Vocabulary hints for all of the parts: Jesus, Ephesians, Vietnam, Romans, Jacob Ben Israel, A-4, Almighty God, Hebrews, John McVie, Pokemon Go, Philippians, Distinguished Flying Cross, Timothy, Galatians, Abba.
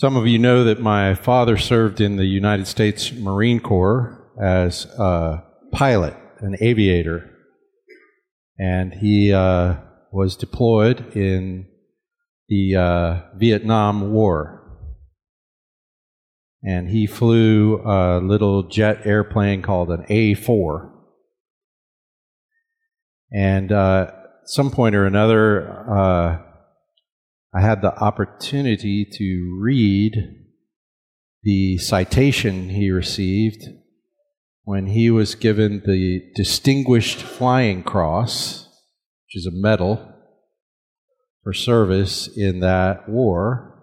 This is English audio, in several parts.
Some of you know that my father served in the United States Marine Corps as a pilot, an aviator, and he was deployed in the Vietnam War. And he flew a little jet airplane called an A-4. And at some point or another, I had the opportunity to read the citation he received when he was given the Distinguished Flying Cross, which is a medal for service in that war.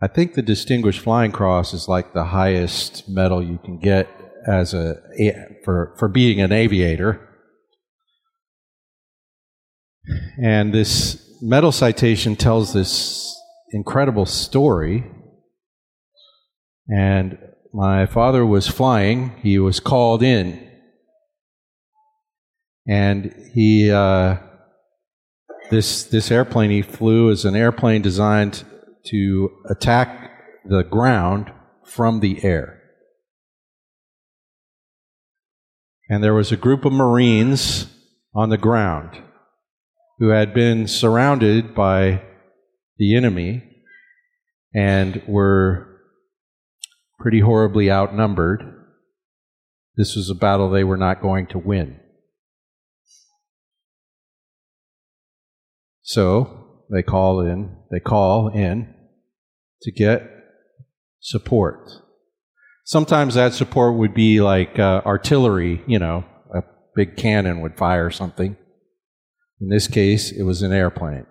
I think the Distinguished Flying Cross is like the highest medal you can get as for being an aviator. And this medal citation tells this incredible story. And my father was flying. He was called in. And he this airplane he flew is an airplane designed to attack the ground from the air. And there was a group of Marines on the ground who had been surrounded by the enemy and were pretty horribly outnumbered. This was a battle they were not going to win. So They call in to get support. Sometimes that support would be like artillery, a big cannon would fire something. In this case, it was an airplane,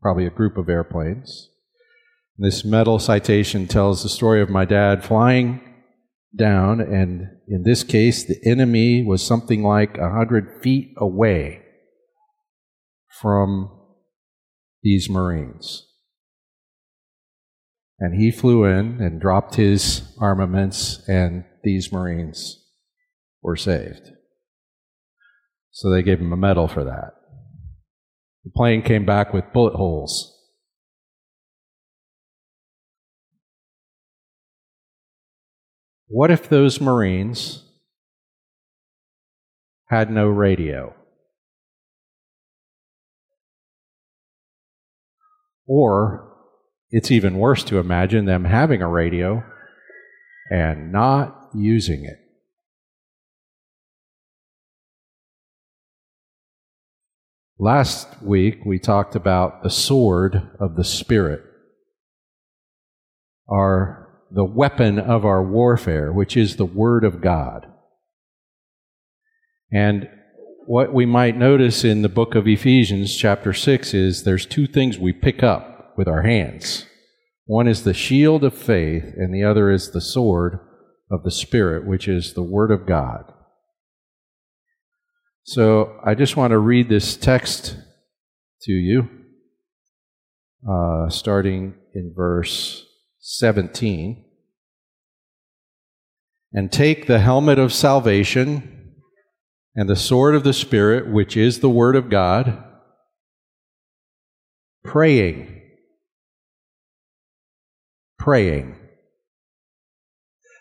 probably a group of airplanes. This medal citation tells the story of my dad flying down, and in this case, the enemy was something like 100 feet away from these Marines. And he flew in and dropped his armaments, and these Marines were saved. So they gave him a medal for that. The plane came back with bullet holes. What if those Marines had no radio? Or, it's even worse to imagine them having a radio and not using it. Last week, we talked about the sword of the Spirit, the weapon of our warfare, which is the Word of God. And what we might notice in the book of Ephesians chapter 6 is there's two things we pick up with our hands. One is the shield of faith, and the other is the sword of the Spirit, which is the Word of God. So I just want to read this text to you, starting in verse 17. And take the helmet of salvation and the sword of the Spirit, which is the Word of God, praying.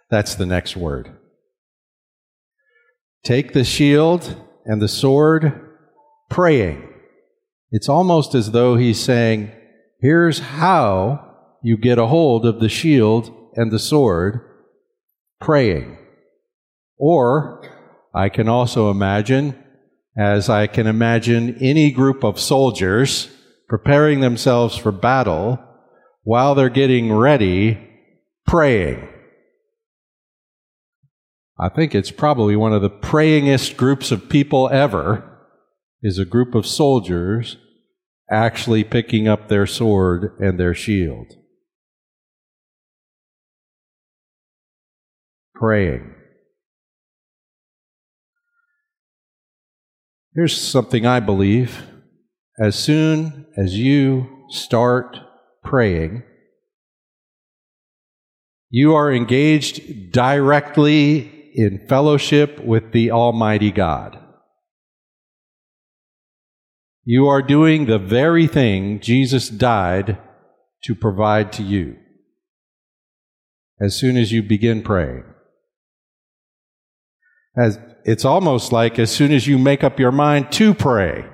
That's the next word. Take the shield and the sword, praying. It's almost as though he's saying, here's how you get a hold of the shield and the sword, praying. Or I can also imagine, as I can imagine any group of soldiers preparing themselves for battle while they're getting ready, praying. I think it's probably one of the prayingest groups of people ever, is a group of soldiers actually picking up their sword and their shield. Praying. Here's something I believe. As soon as you start praying, you are engaged directly in fellowship with the Almighty God. You are doing the very thing Jesus died to provide to you as soon as you begin praying. As it's almost like as soon as you make up your mind to pray,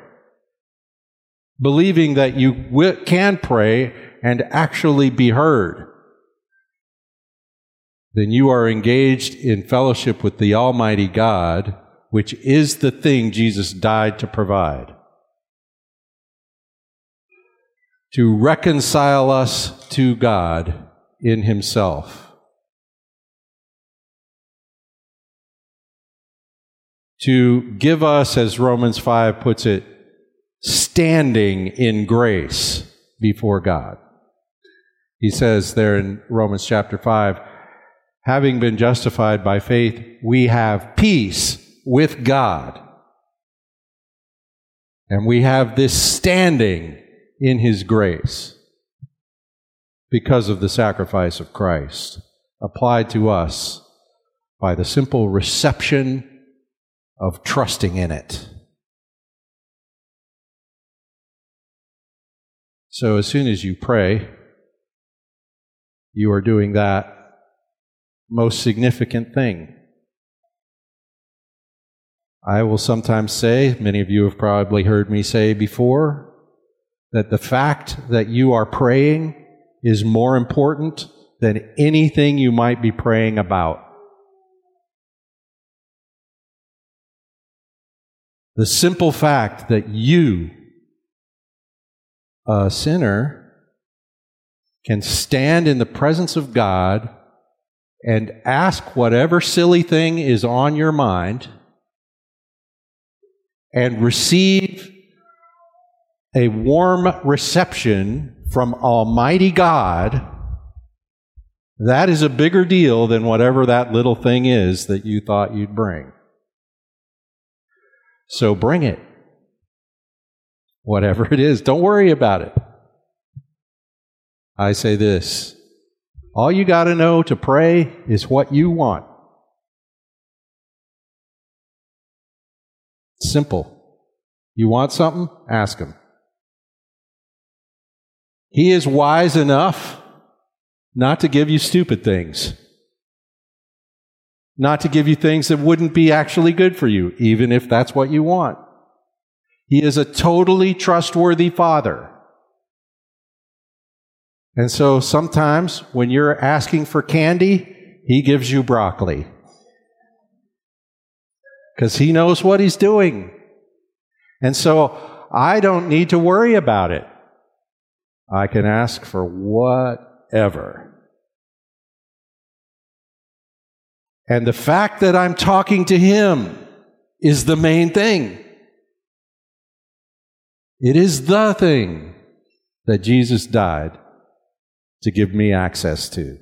believing that you can pray and actually be heard, then you are engaged in fellowship with the Almighty God, which is the thing Jesus died to provide, to reconcile us to God in Himself, to give us, as Romans 5 puts it, standing in grace before God. He says there in Romans chapter 5, having been justified by faith, we have peace with God. And we have this standing in His grace because of the sacrifice of Christ applied to us by the simple reception of trusting in it. So as soon as you pray, you are doing that most significant thing. I will sometimes say, many of you have probably heard me say before, that the fact that you are praying is more important than anything you might be praying about. The simple fact that you, a sinner, can stand in the presence of God and ask whatever silly thing is on your mind and receive a warm reception from Almighty God, that is a bigger deal than whatever that little thing is that you thought you'd bring. So bring it. Whatever it is, don't worry about it. I say this. All you got to know to pray is what you want. Simple. You want something? Ask Him. He is wise enough not to give you stupid things, not to give you things that wouldn't be actually good for you, even if that's what you want. He is a totally trustworthy Father. And so sometimes when you're asking for candy, He gives you broccoli. Because He knows what He's doing. And so I don't need to worry about it. I can ask for whatever. And the fact that I'm talking to Him is the main thing. It is the thing that Jesus died to give me access to.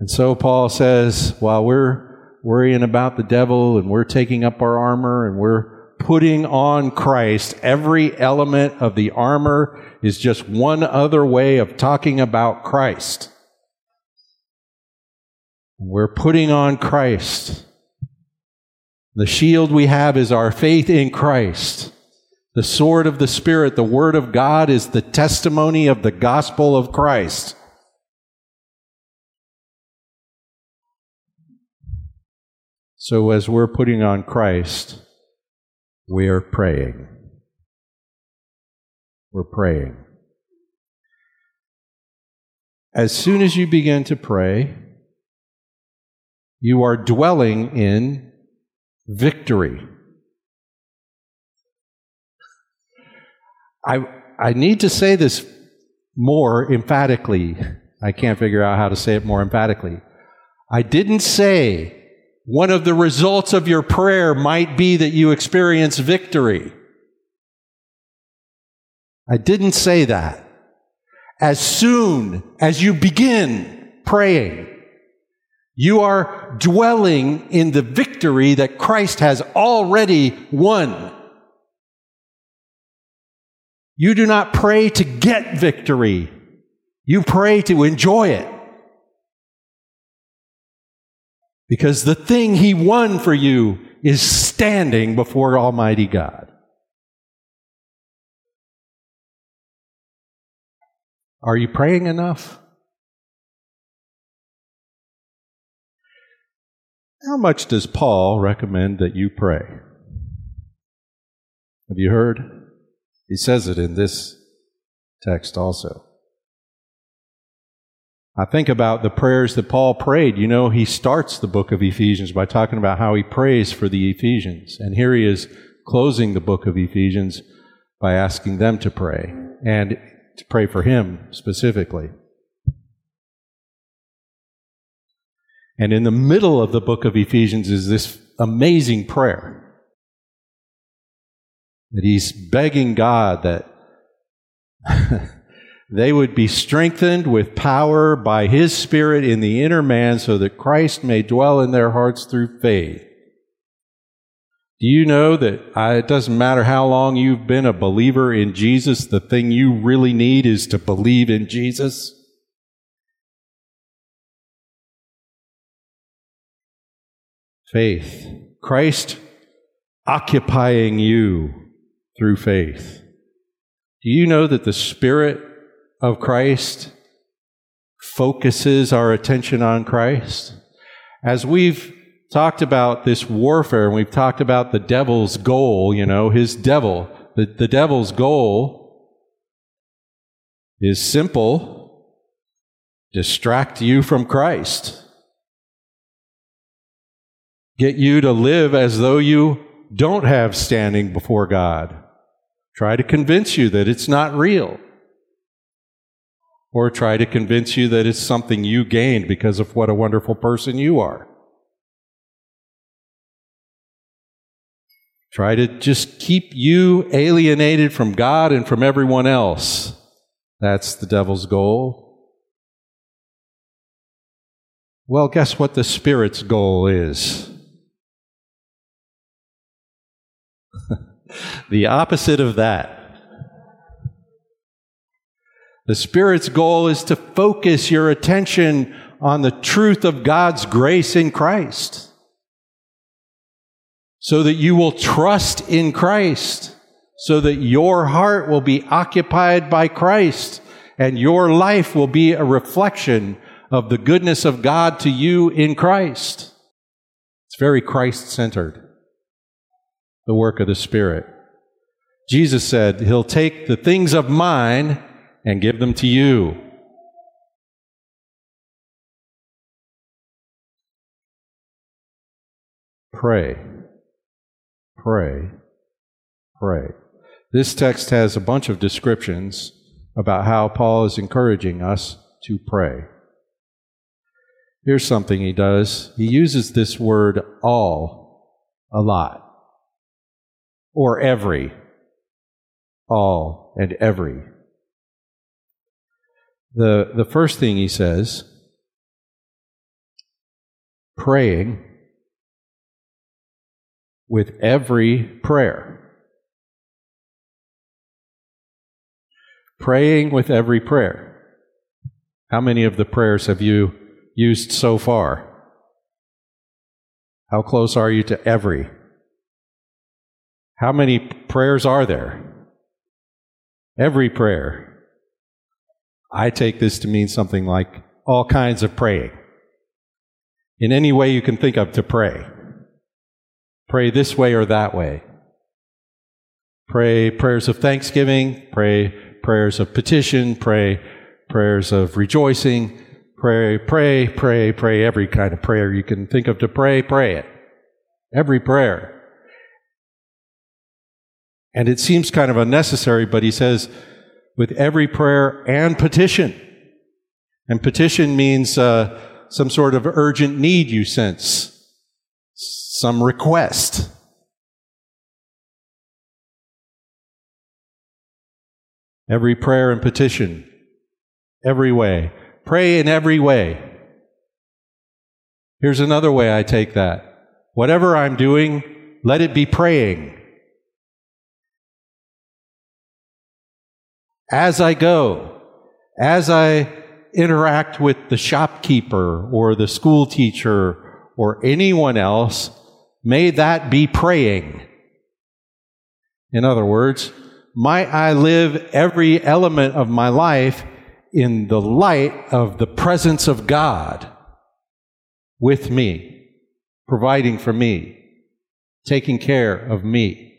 And so Paul says, while we're worrying about the devil and we're taking up our armor and we're putting on Christ, every element of the armor is just one other way of talking about Christ. We're putting on Christ. The shield we have is our faith in Christ. The sword of the Spirit, the Word of God, is the testimony of the gospel of Christ. So as we're putting on Christ, we're praying. We're praying. As soon as you begin to pray, you are dwelling in victory. I need to say this more emphatically. I can't figure out how to say it more emphatically. I didn't say one of the results of your prayer might be that you experience victory. I didn't say that. As soon as you begin praying, you are dwelling in the victory that Christ has already won. You do not pray to get victory. You pray to enjoy it. Because the thing He won for you is standing before Almighty God. Are you praying enough? How much does Paul recommend that you pray? Have you heard? He says it in this text also. I think about the prayers that Paul prayed. You know, he starts the book of Ephesians by talking about how he prays for the Ephesians. And here he is closing the book of Ephesians by asking them to pray, and to pray for him specifically. And in the middle of the book of Ephesians is this amazing prayer that he's begging God that they would be strengthened with power by His Spirit in the inner man so that Christ may dwell in their hearts through faith. Do you know that it doesn't matter how long you've been a believer in Jesus, the thing you really need is to believe in Jesus? Faith. Christ occupying you through faith. Do you know that the Spirit of Christ focuses our attention on Christ? As we've talked about this warfare, and we've talked about the devil's goal, you know, his devil. The devil's goal is simple: distract you from Christ. Get you to live as though you don't have standing before God. Try to convince you that it's not real. Or try to convince you that it's something you gained because of what a wonderful person you are. Try to just keep you alienated from God and from everyone else. That's the devil's goal. Well, guess what the Spirit's goal is? The opposite of that. The Spirit's goal is to focus your attention on the truth of God's grace in Christ, so that you will trust in Christ, so that your heart will be occupied by Christ, and your life will be a reflection of the goodness of God to you in Christ. It's very Christ-centered, the work of the Spirit. Jesus said, He'll take the things of mine and give them to you. Pray. Pray. Pray. This text has a bunch of descriptions about how Paul is encouraging us to pray. Here's something he does. He uses this word all a lot. Or every. All and every. The first thing he says, praying with every prayer. Praying with every prayer. How many of the prayers have you used so far? How close are you to every? How many prayers are there? Every prayer. I take this to mean something like all kinds of praying. In any way you can think of to pray. Pray this way or that way. Pray prayers of thanksgiving, pray prayers of petition, pray prayers of rejoicing, pray, every kind of prayer you can think of to pray, pray it. Every prayer. And it seems kind of unnecessary, but he says, with every prayer and petition. And petition means some sort of urgent need you sense, some request. Every prayer and petition, every way. Pray in every way. Here's another way I take that. Whatever I'm doing, let it be praying. As I go, as I interact with the shopkeeper or the school teacher or anyone else, may that be praying. In other words, might I live every element of my life in the light of the presence of God with me, providing for me, taking care of me.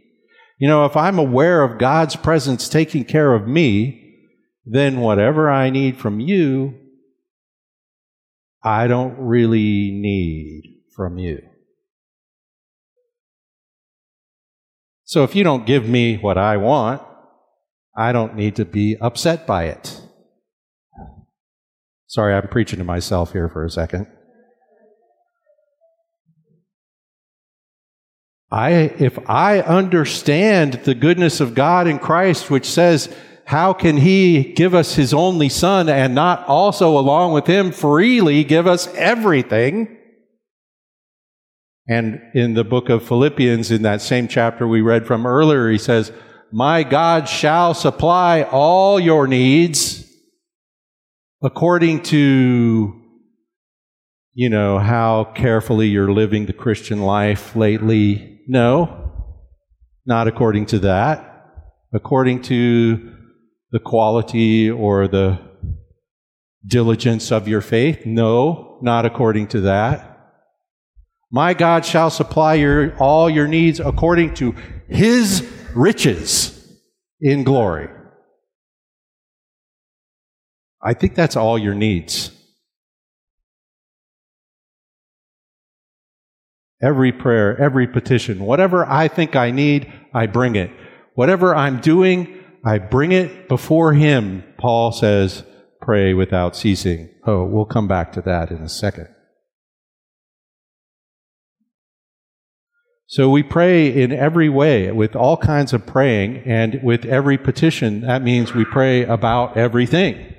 You know, if I'm aware of God's presence taking care of me, then whatever I need from you, I don't really need from you. So if you don't give me what I want, I don't need to be upset by it. Sorry, I'm preaching to myself here for a second. If I understand the goodness of God in Christ, which says, how can He give us His only Son and not also along with Him freely give us everything? And in the book of Philippians, in that same chapter we read from earlier, he says, my God shall supply all your needs according to, you know, how carefully you're living the Christian life lately. No, not according to that. According to the quality or the diligence of your faith. No, not according to that. My God shall supply all your needs according to His riches in glory. I think that's all your needs. Every prayer, every petition, whatever I think I need, I bring it. Whatever I'm doing, I bring it before Him. Paul says, pray without ceasing. Oh, we'll come back to that in a second. So we pray in every way, with all kinds of praying, and with every petition. That means we pray about everything.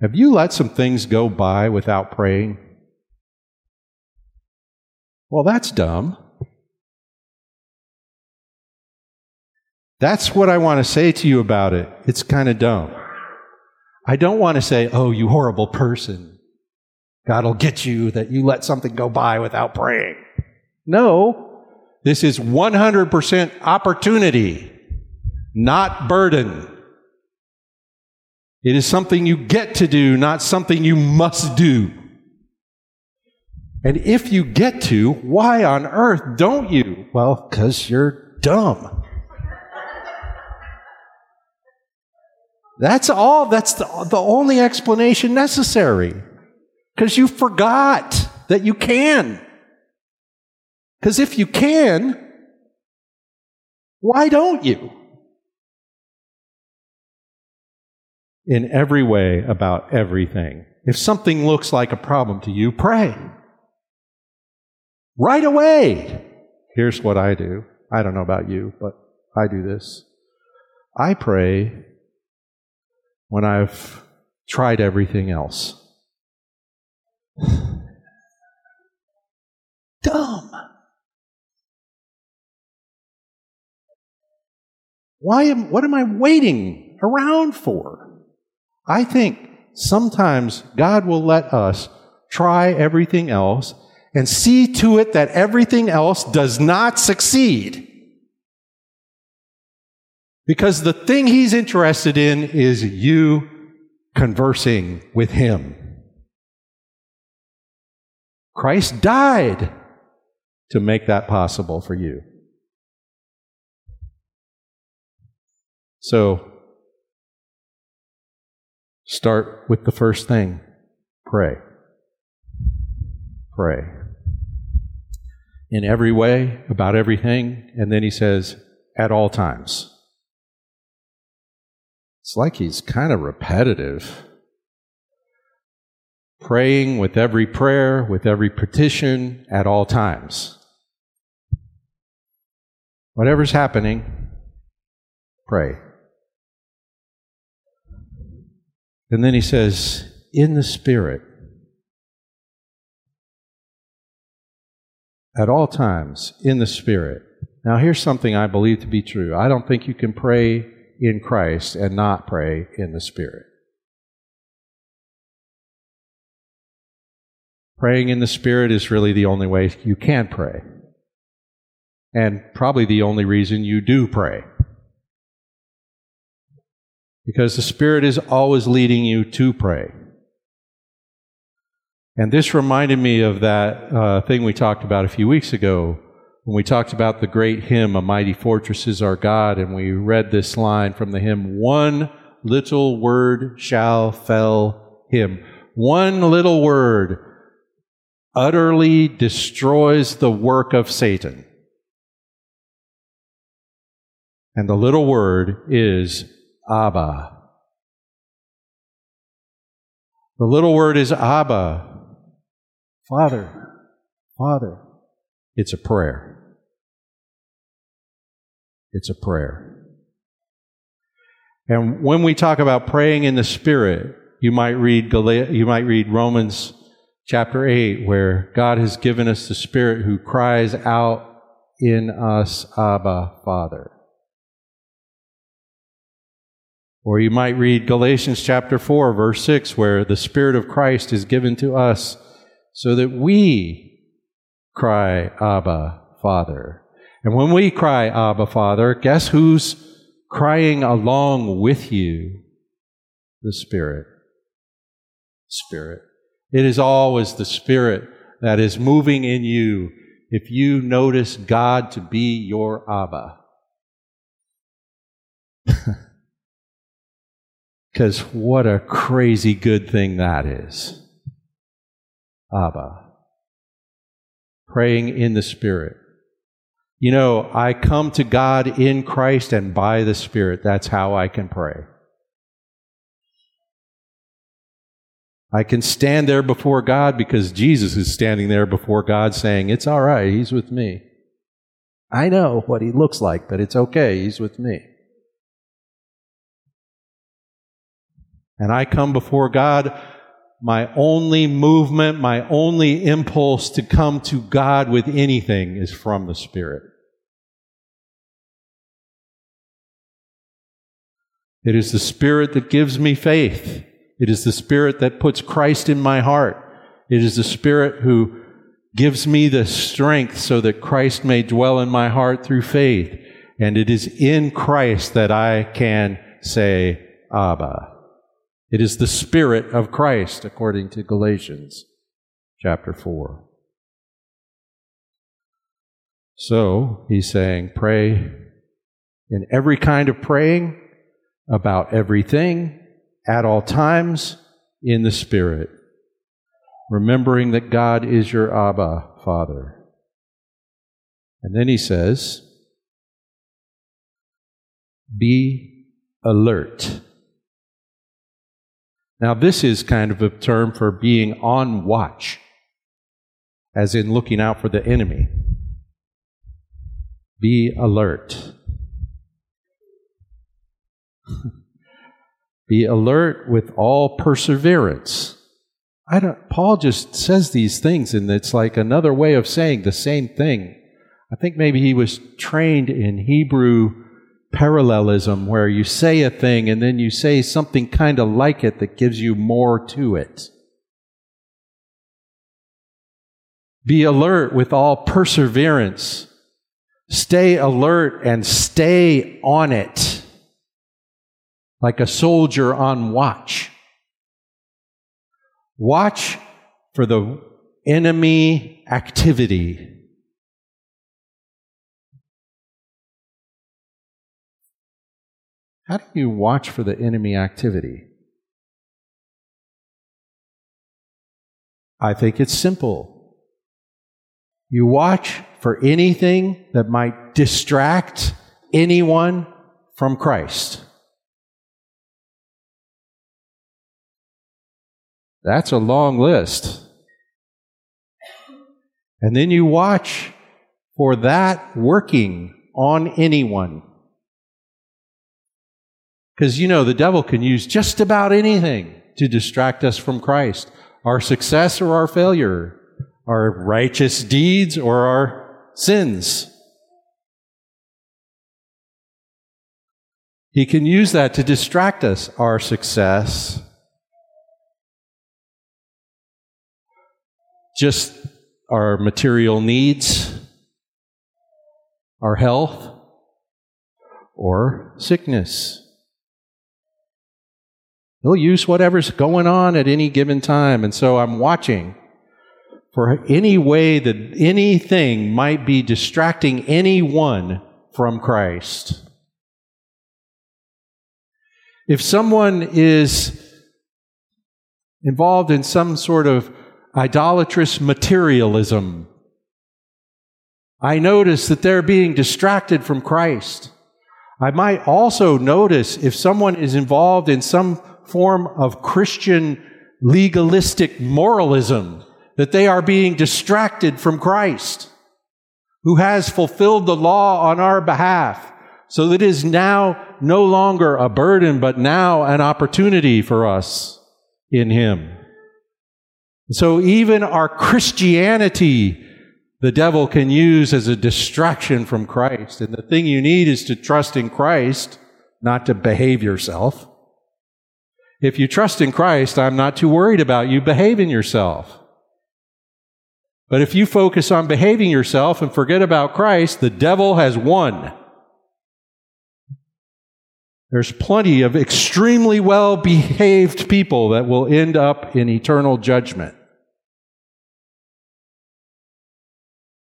Have you let some things go by without praying? Well, that's dumb. That's what I want to say to you about it. It's kind of dumb. I don't want to say, oh, you horrible person. God will get you that you let something go by without praying. No, this is 100% opportunity, not burden. It is something you get to do, not something you must do. And if you get to, why on earth don't you? Well, because you're dumb. That's all. That's the only explanation necessary. Because you forgot that you can. Because if you can, why don't you? In every way, about everything. If something looks like a problem to you, pray. Right away. Here's what I do. I don't know about you, but I do this. I pray when I've tried everything else. Dumb. What am I waiting around for? I think sometimes God will let us try everything else and see to it that everything else does not succeed. Because the thing He's interested in is you conversing with Him. Christ died to make that possible for you. So, start with the first thing. Pray. Pray. In every way, about everything, and then he says, at all times. It's like he's kind of repetitive. Praying with every prayer, with every petition, at all times. Whatever's happening, pray. And then he says, in the Spirit, at all times, in the Spirit. Now here's something I believe to be true. I don't think you can pray in Christ and not pray in the Spirit. Praying in the Spirit is really the only way you can pray. And probably the only reason you do pray. because the Spirit is always leading you to pray. And this reminded me of that thing we talked about a few weeks ago when we talked about the great hymn, A Mighty Fortress is Our God, and we read this line from the hymn, one little word shall fell him. One little word utterly destroys the work of Satan. And the little word is Abba. The little word is Abba. Father, Father. It's a prayer. It's a prayer. And when we talk about praying in the Spirit, you might read Romans chapter 8, where God has given us the Spirit who cries out in us, Abba, Father. Or you might read Galatians chapter 4, verse 6, where the Spirit of Christ is given to us so that we cry, Abba, Father. And when we cry, Abba, Father, guess who's crying along with you? The Spirit. Spirit. It is always the Spirit that is moving in you if you notice God to be your Abba. Because what a crazy good thing that is. Abba. Praying in the Spirit. You know, I come to God in Christ and by the Spirit. That's how I can pray. I can stand there before God because Jesus is standing there before God saying, it's all right, He's with me. I know what He looks like, but it's okay, He's with me. And I come before God, my only movement, my only impulse to come to God with anything is from the Spirit. It is the Spirit that gives me faith. It is the Spirit that puts Christ in my heart. It is the Spirit who gives me the strength so that Christ may dwell in my heart through faith. And it is in Christ that I can say, Abba. It is the Spirit of Christ, according to Galatians chapter 4. So, he's saying, pray in every kind of praying, about everything, at all times, in the Spirit, remembering that God is your Abba, Father. And then he says, be alert. Now, this is kind of a term for being on watch, as in looking out for the enemy. Be alert. Be alert with all perseverance. Paul just says these things, and it's like another way of saying the same thing. I think maybe he was trained in Hebrew parallelism, where you say a thing and then you say something kind of like it that gives you more to it. Be alert with all perseverance. Stay alert and stay on it, like a soldier on watch. Watch for the enemy activity. How do you watch for the enemy activity? I think it's simple. You watch for anything that might distract anyone from Christ. That's a long list. And then you watch for that working on anyone. Because, you know, the devil can use just about anything to distract us from Christ. Our success or our failure, our righteous deeds or our sins. He can use that to distract us, our success. Just our material needs, our health, or sickness. He'll use whatever's going on at any given time. And so I'm watching for any way that anything might be distracting anyone from Christ. If someone is involved in some sort of idolatrous materialism, I notice that they're being distracted from Christ. I might also notice if someone is involved in some form of Christian legalistic moralism, that they are being distracted from Christ, who has fulfilled the law on our behalf, so that it is now no longer a burden, but now an opportunity for us in Him. So even our Christianity, the devil can use as a distraction from Christ. And the thing you need is to trust in Christ, not to behave yourself. If you trust in Christ, I'm not too worried about you behaving yourself. But if you focus on behaving yourself and forget about Christ, the devil has won. There's plenty of extremely well-behaved people that will end up in eternal judgment,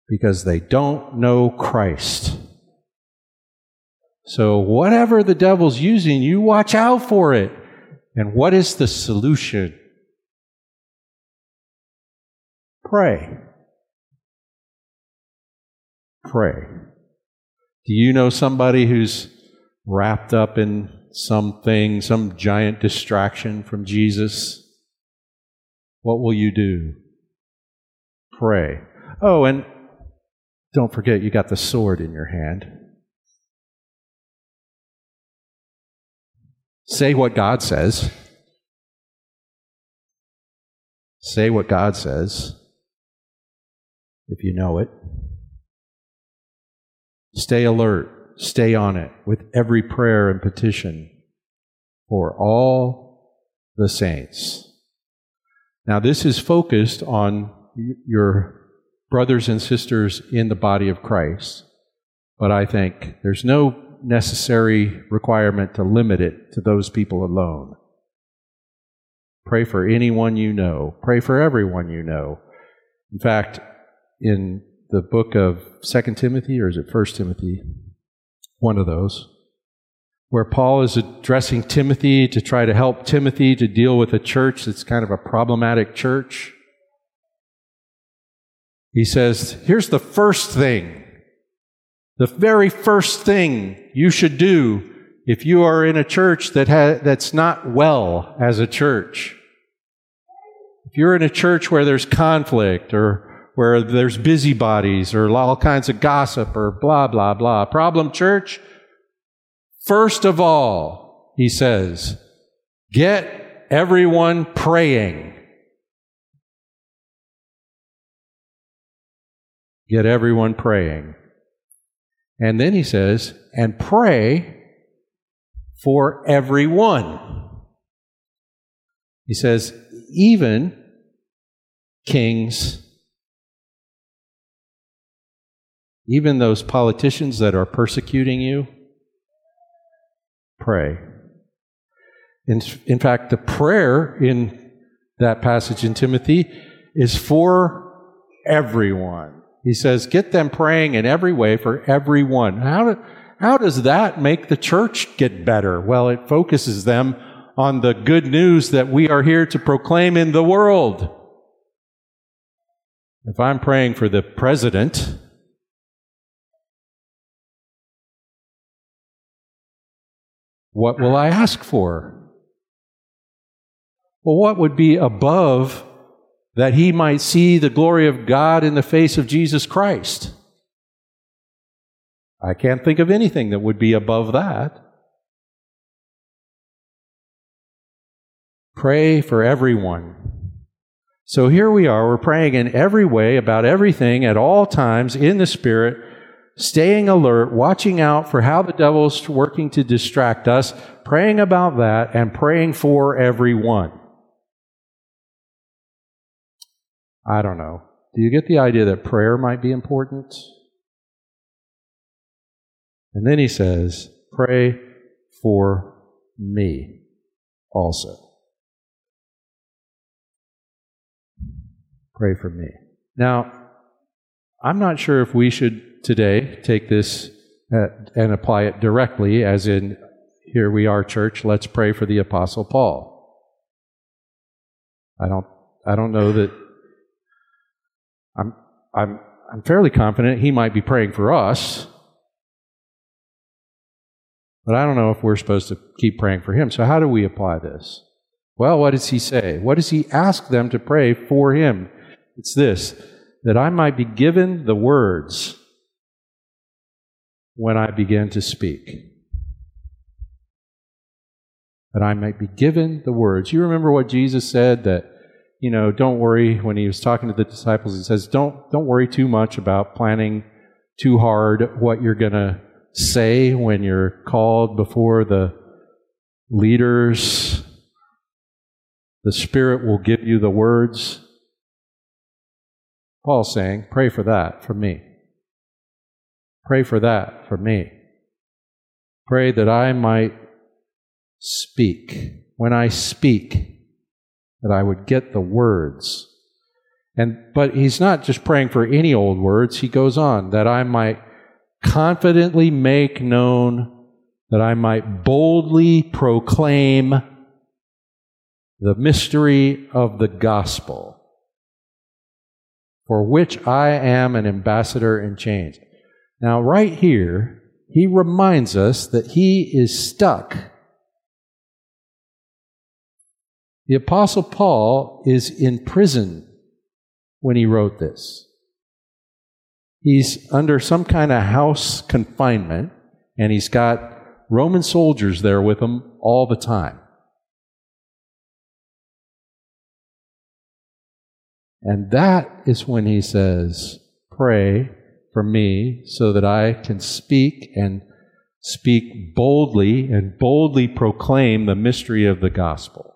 because they don't know Christ. So whatever the devil's using, you watch out for it. And what is the solution? Pray. Pray. Do you know somebody who's wrapped up in something, some giant distraction from Jesus? What will you do? Pray. Oh, and don't forget, you got the sword in your hand. Say what God says. Say what God says, if you know it. Stay alert. Stay on it with every prayer and petition for all the saints. Now, this is focused on your brothers and sisters in the body of Christ, but I think there's no necessary requirement to limit it to those people alone. Pray for anyone you know. Pray for everyone you know. In fact, in the book of 2 Timothy, or is it 1 Timothy? One of those, where Paul is addressing Timothy to try to help Timothy to deal with a church that's kind of a problematic church. He says, here's the first thing, the very first thing you should do if you are in a church that that's not well as a church. If you're in a church where there's conflict, or where there's busybodies, or all kinds of gossip, or blah, blah, blah, problem church, first of all, he says, get everyone praying. Get everyone praying. And then he says, and pray for everyone. He says, even kings, even those politicians that are persecuting you, pray. In fact, the prayer in that passage in Timothy is for everyone. He says, get them praying in every way for everyone. How does that make the church get better? Well, it focuses them on the good news that we are here to proclaim in the world. If I'm praying for the president, what will I ask for? Well, what would be above that he might see the glory of God in the face of Jesus Christ? I can't think of anything that would be above that. Pray for everyone. So here we are, we're praying in every way, about everything, at all times, in the Spirit, staying alert, watching out for how the devil's working to distract us, praying about that, and praying for everyone. I don't know. Do you get the idea that prayer might be important? And then he says, pray for me also. Pray for me. Now, I'm not sure if we should today take this and apply it directly, as in, here we are, church, let's pray for the Apostle Paul. I don't know that. I'm fairly confident he might be praying for us, but I don't know if we're supposed to keep praying for him. So how do we apply this? Well, what does he say? What does he ask them to pray for him? It's this, that I might be given the words when I begin to speak. That I might be given the words. You remember what Jesus said, that, you know, don't worry, when he was talking to the disciples, he says, don't worry too much about planning too hard what you're going to say when you're called before the leaders. The Spirit will give you the words. Paul's saying, pray for that for me. Pray for that for me. Pray that I might speak. When I speak, that I would get the words. But he's not just praying for any old words. He goes on, that I might confidently make known, that I might boldly proclaim the mystery of the gospel, for which I am an ambassador in chains. Now, right here, he reminds us that he is stuck. The Apostle Paul is in prison when he wrote this. He's under some kind of house confinement, and he's got Roman soldiers there with him all the time. And that is when he says, pray for me so that I can speak and speak boldly and boldly proclaim the mystery of the gospel.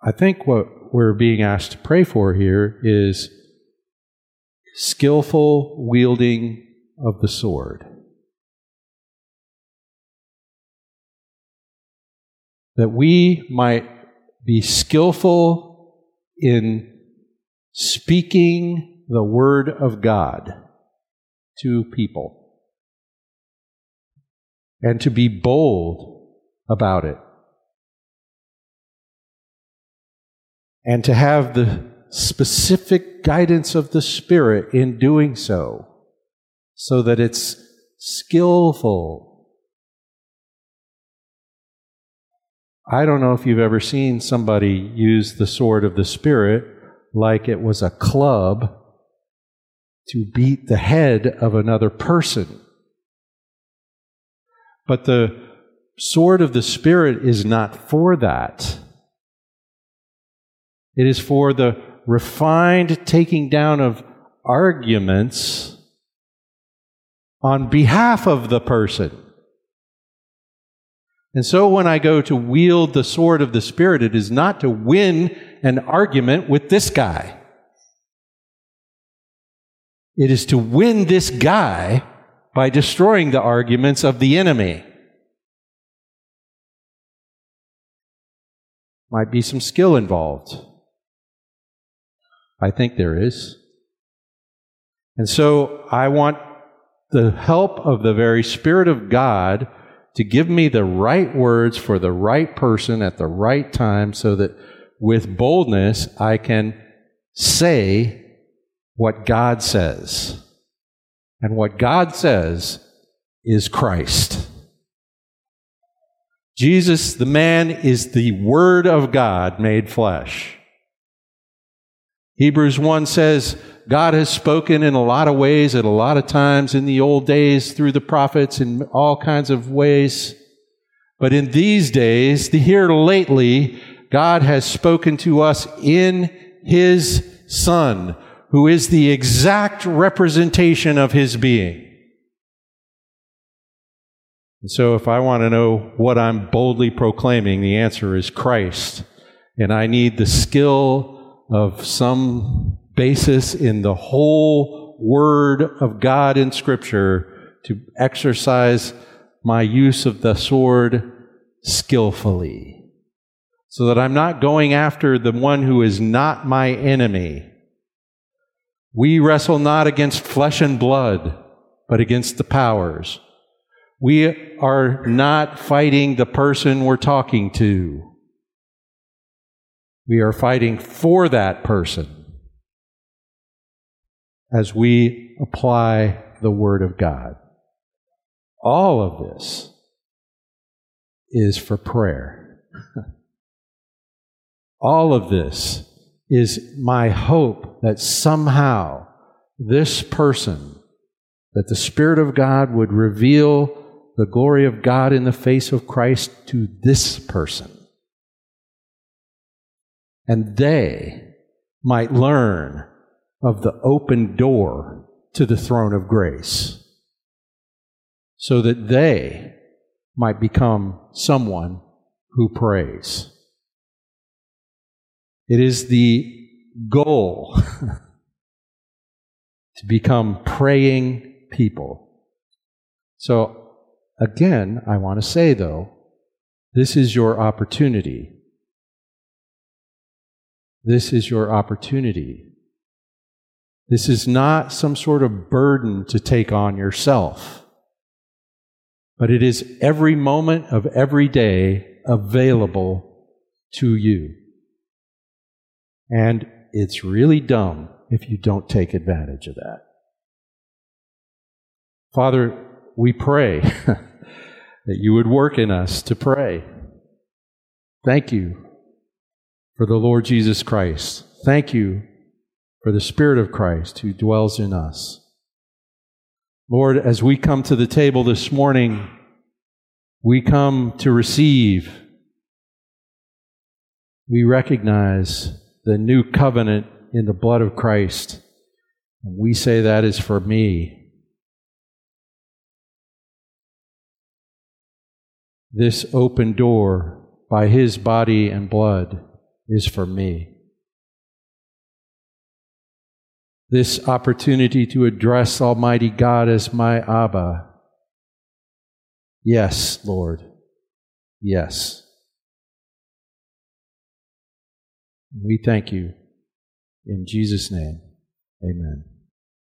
I think what we're being asked to pray for here is skillful wielding of the sword. That we might be skillful in speaking the Word of God to people, and to be bold about it, and to have the specific guidance of the Spirit in doing so, so that it's skillful. I don't know if you've ever seen somebody use the sword of the Spirit like it was a club to beat the head of another person. But the sword of the Spirit is not for that. It is for the refined taking down of arguments on behalf of the person. And so when I go to wield the sword of the Spirit, it is not to win an argument with this guy. It is to win this guy by destroying the arguments of the enemy. Might be some skill involved. I think there is. And so I want the help of the very Spirit of God to give me the right words for the right person at the right time, so that with boldness I can say what God says. And what God says is Christ. Jesus, the man, is the Word of God made flesh. Hebrews 1 says, God has spoken in a lot of ways, at a lot of times, in the old days, through the prophets, in all kinds of ways. But in these days, here lately, God has spoken to us in His Son, who is the exact representation of His being. And so if I want to know what I'm boldly proclaiming, the answer is Christ. And I need the skill of some basis in the whole Word of God in Scripture to exercise my use of the sword skillfully, so that I'm not going after the one who is not my enemy. We wrestle not against flesh and blood, but against the powers. We are not fighting the person we're talking to. We are fighting for that person as we apply the Word of God. All of this is for prayer. All of this is my hope that somehow this person, that the Spirit of God would reveal the glory of God in the face of Christ to this person, and they might learn of the open door to the throne of grace, so that they might become someone who prays. It is the goal to become praying people. So, again, I want to say, though, this is your opportunity. This is your opportunity. This is not some sort of burden to take on yourself, but it is every moment of every day available to you. And it's really dumb if you don't take advantage of that. Father, we pray that you would work in us to pray. Thank you for the Lord Jesus Christ. Thank you for the Spirit of Christ who dwells in us. Lord, as we come to the table this morning, we come to receive. We recognize the new covenant in the blood of Christ. And we say that is for me. This open door by His body and blood is for me. This opportunity to address Almighty God as my Abba. Yes, Lord. Yes. We thank you. In Jesus' name, amen.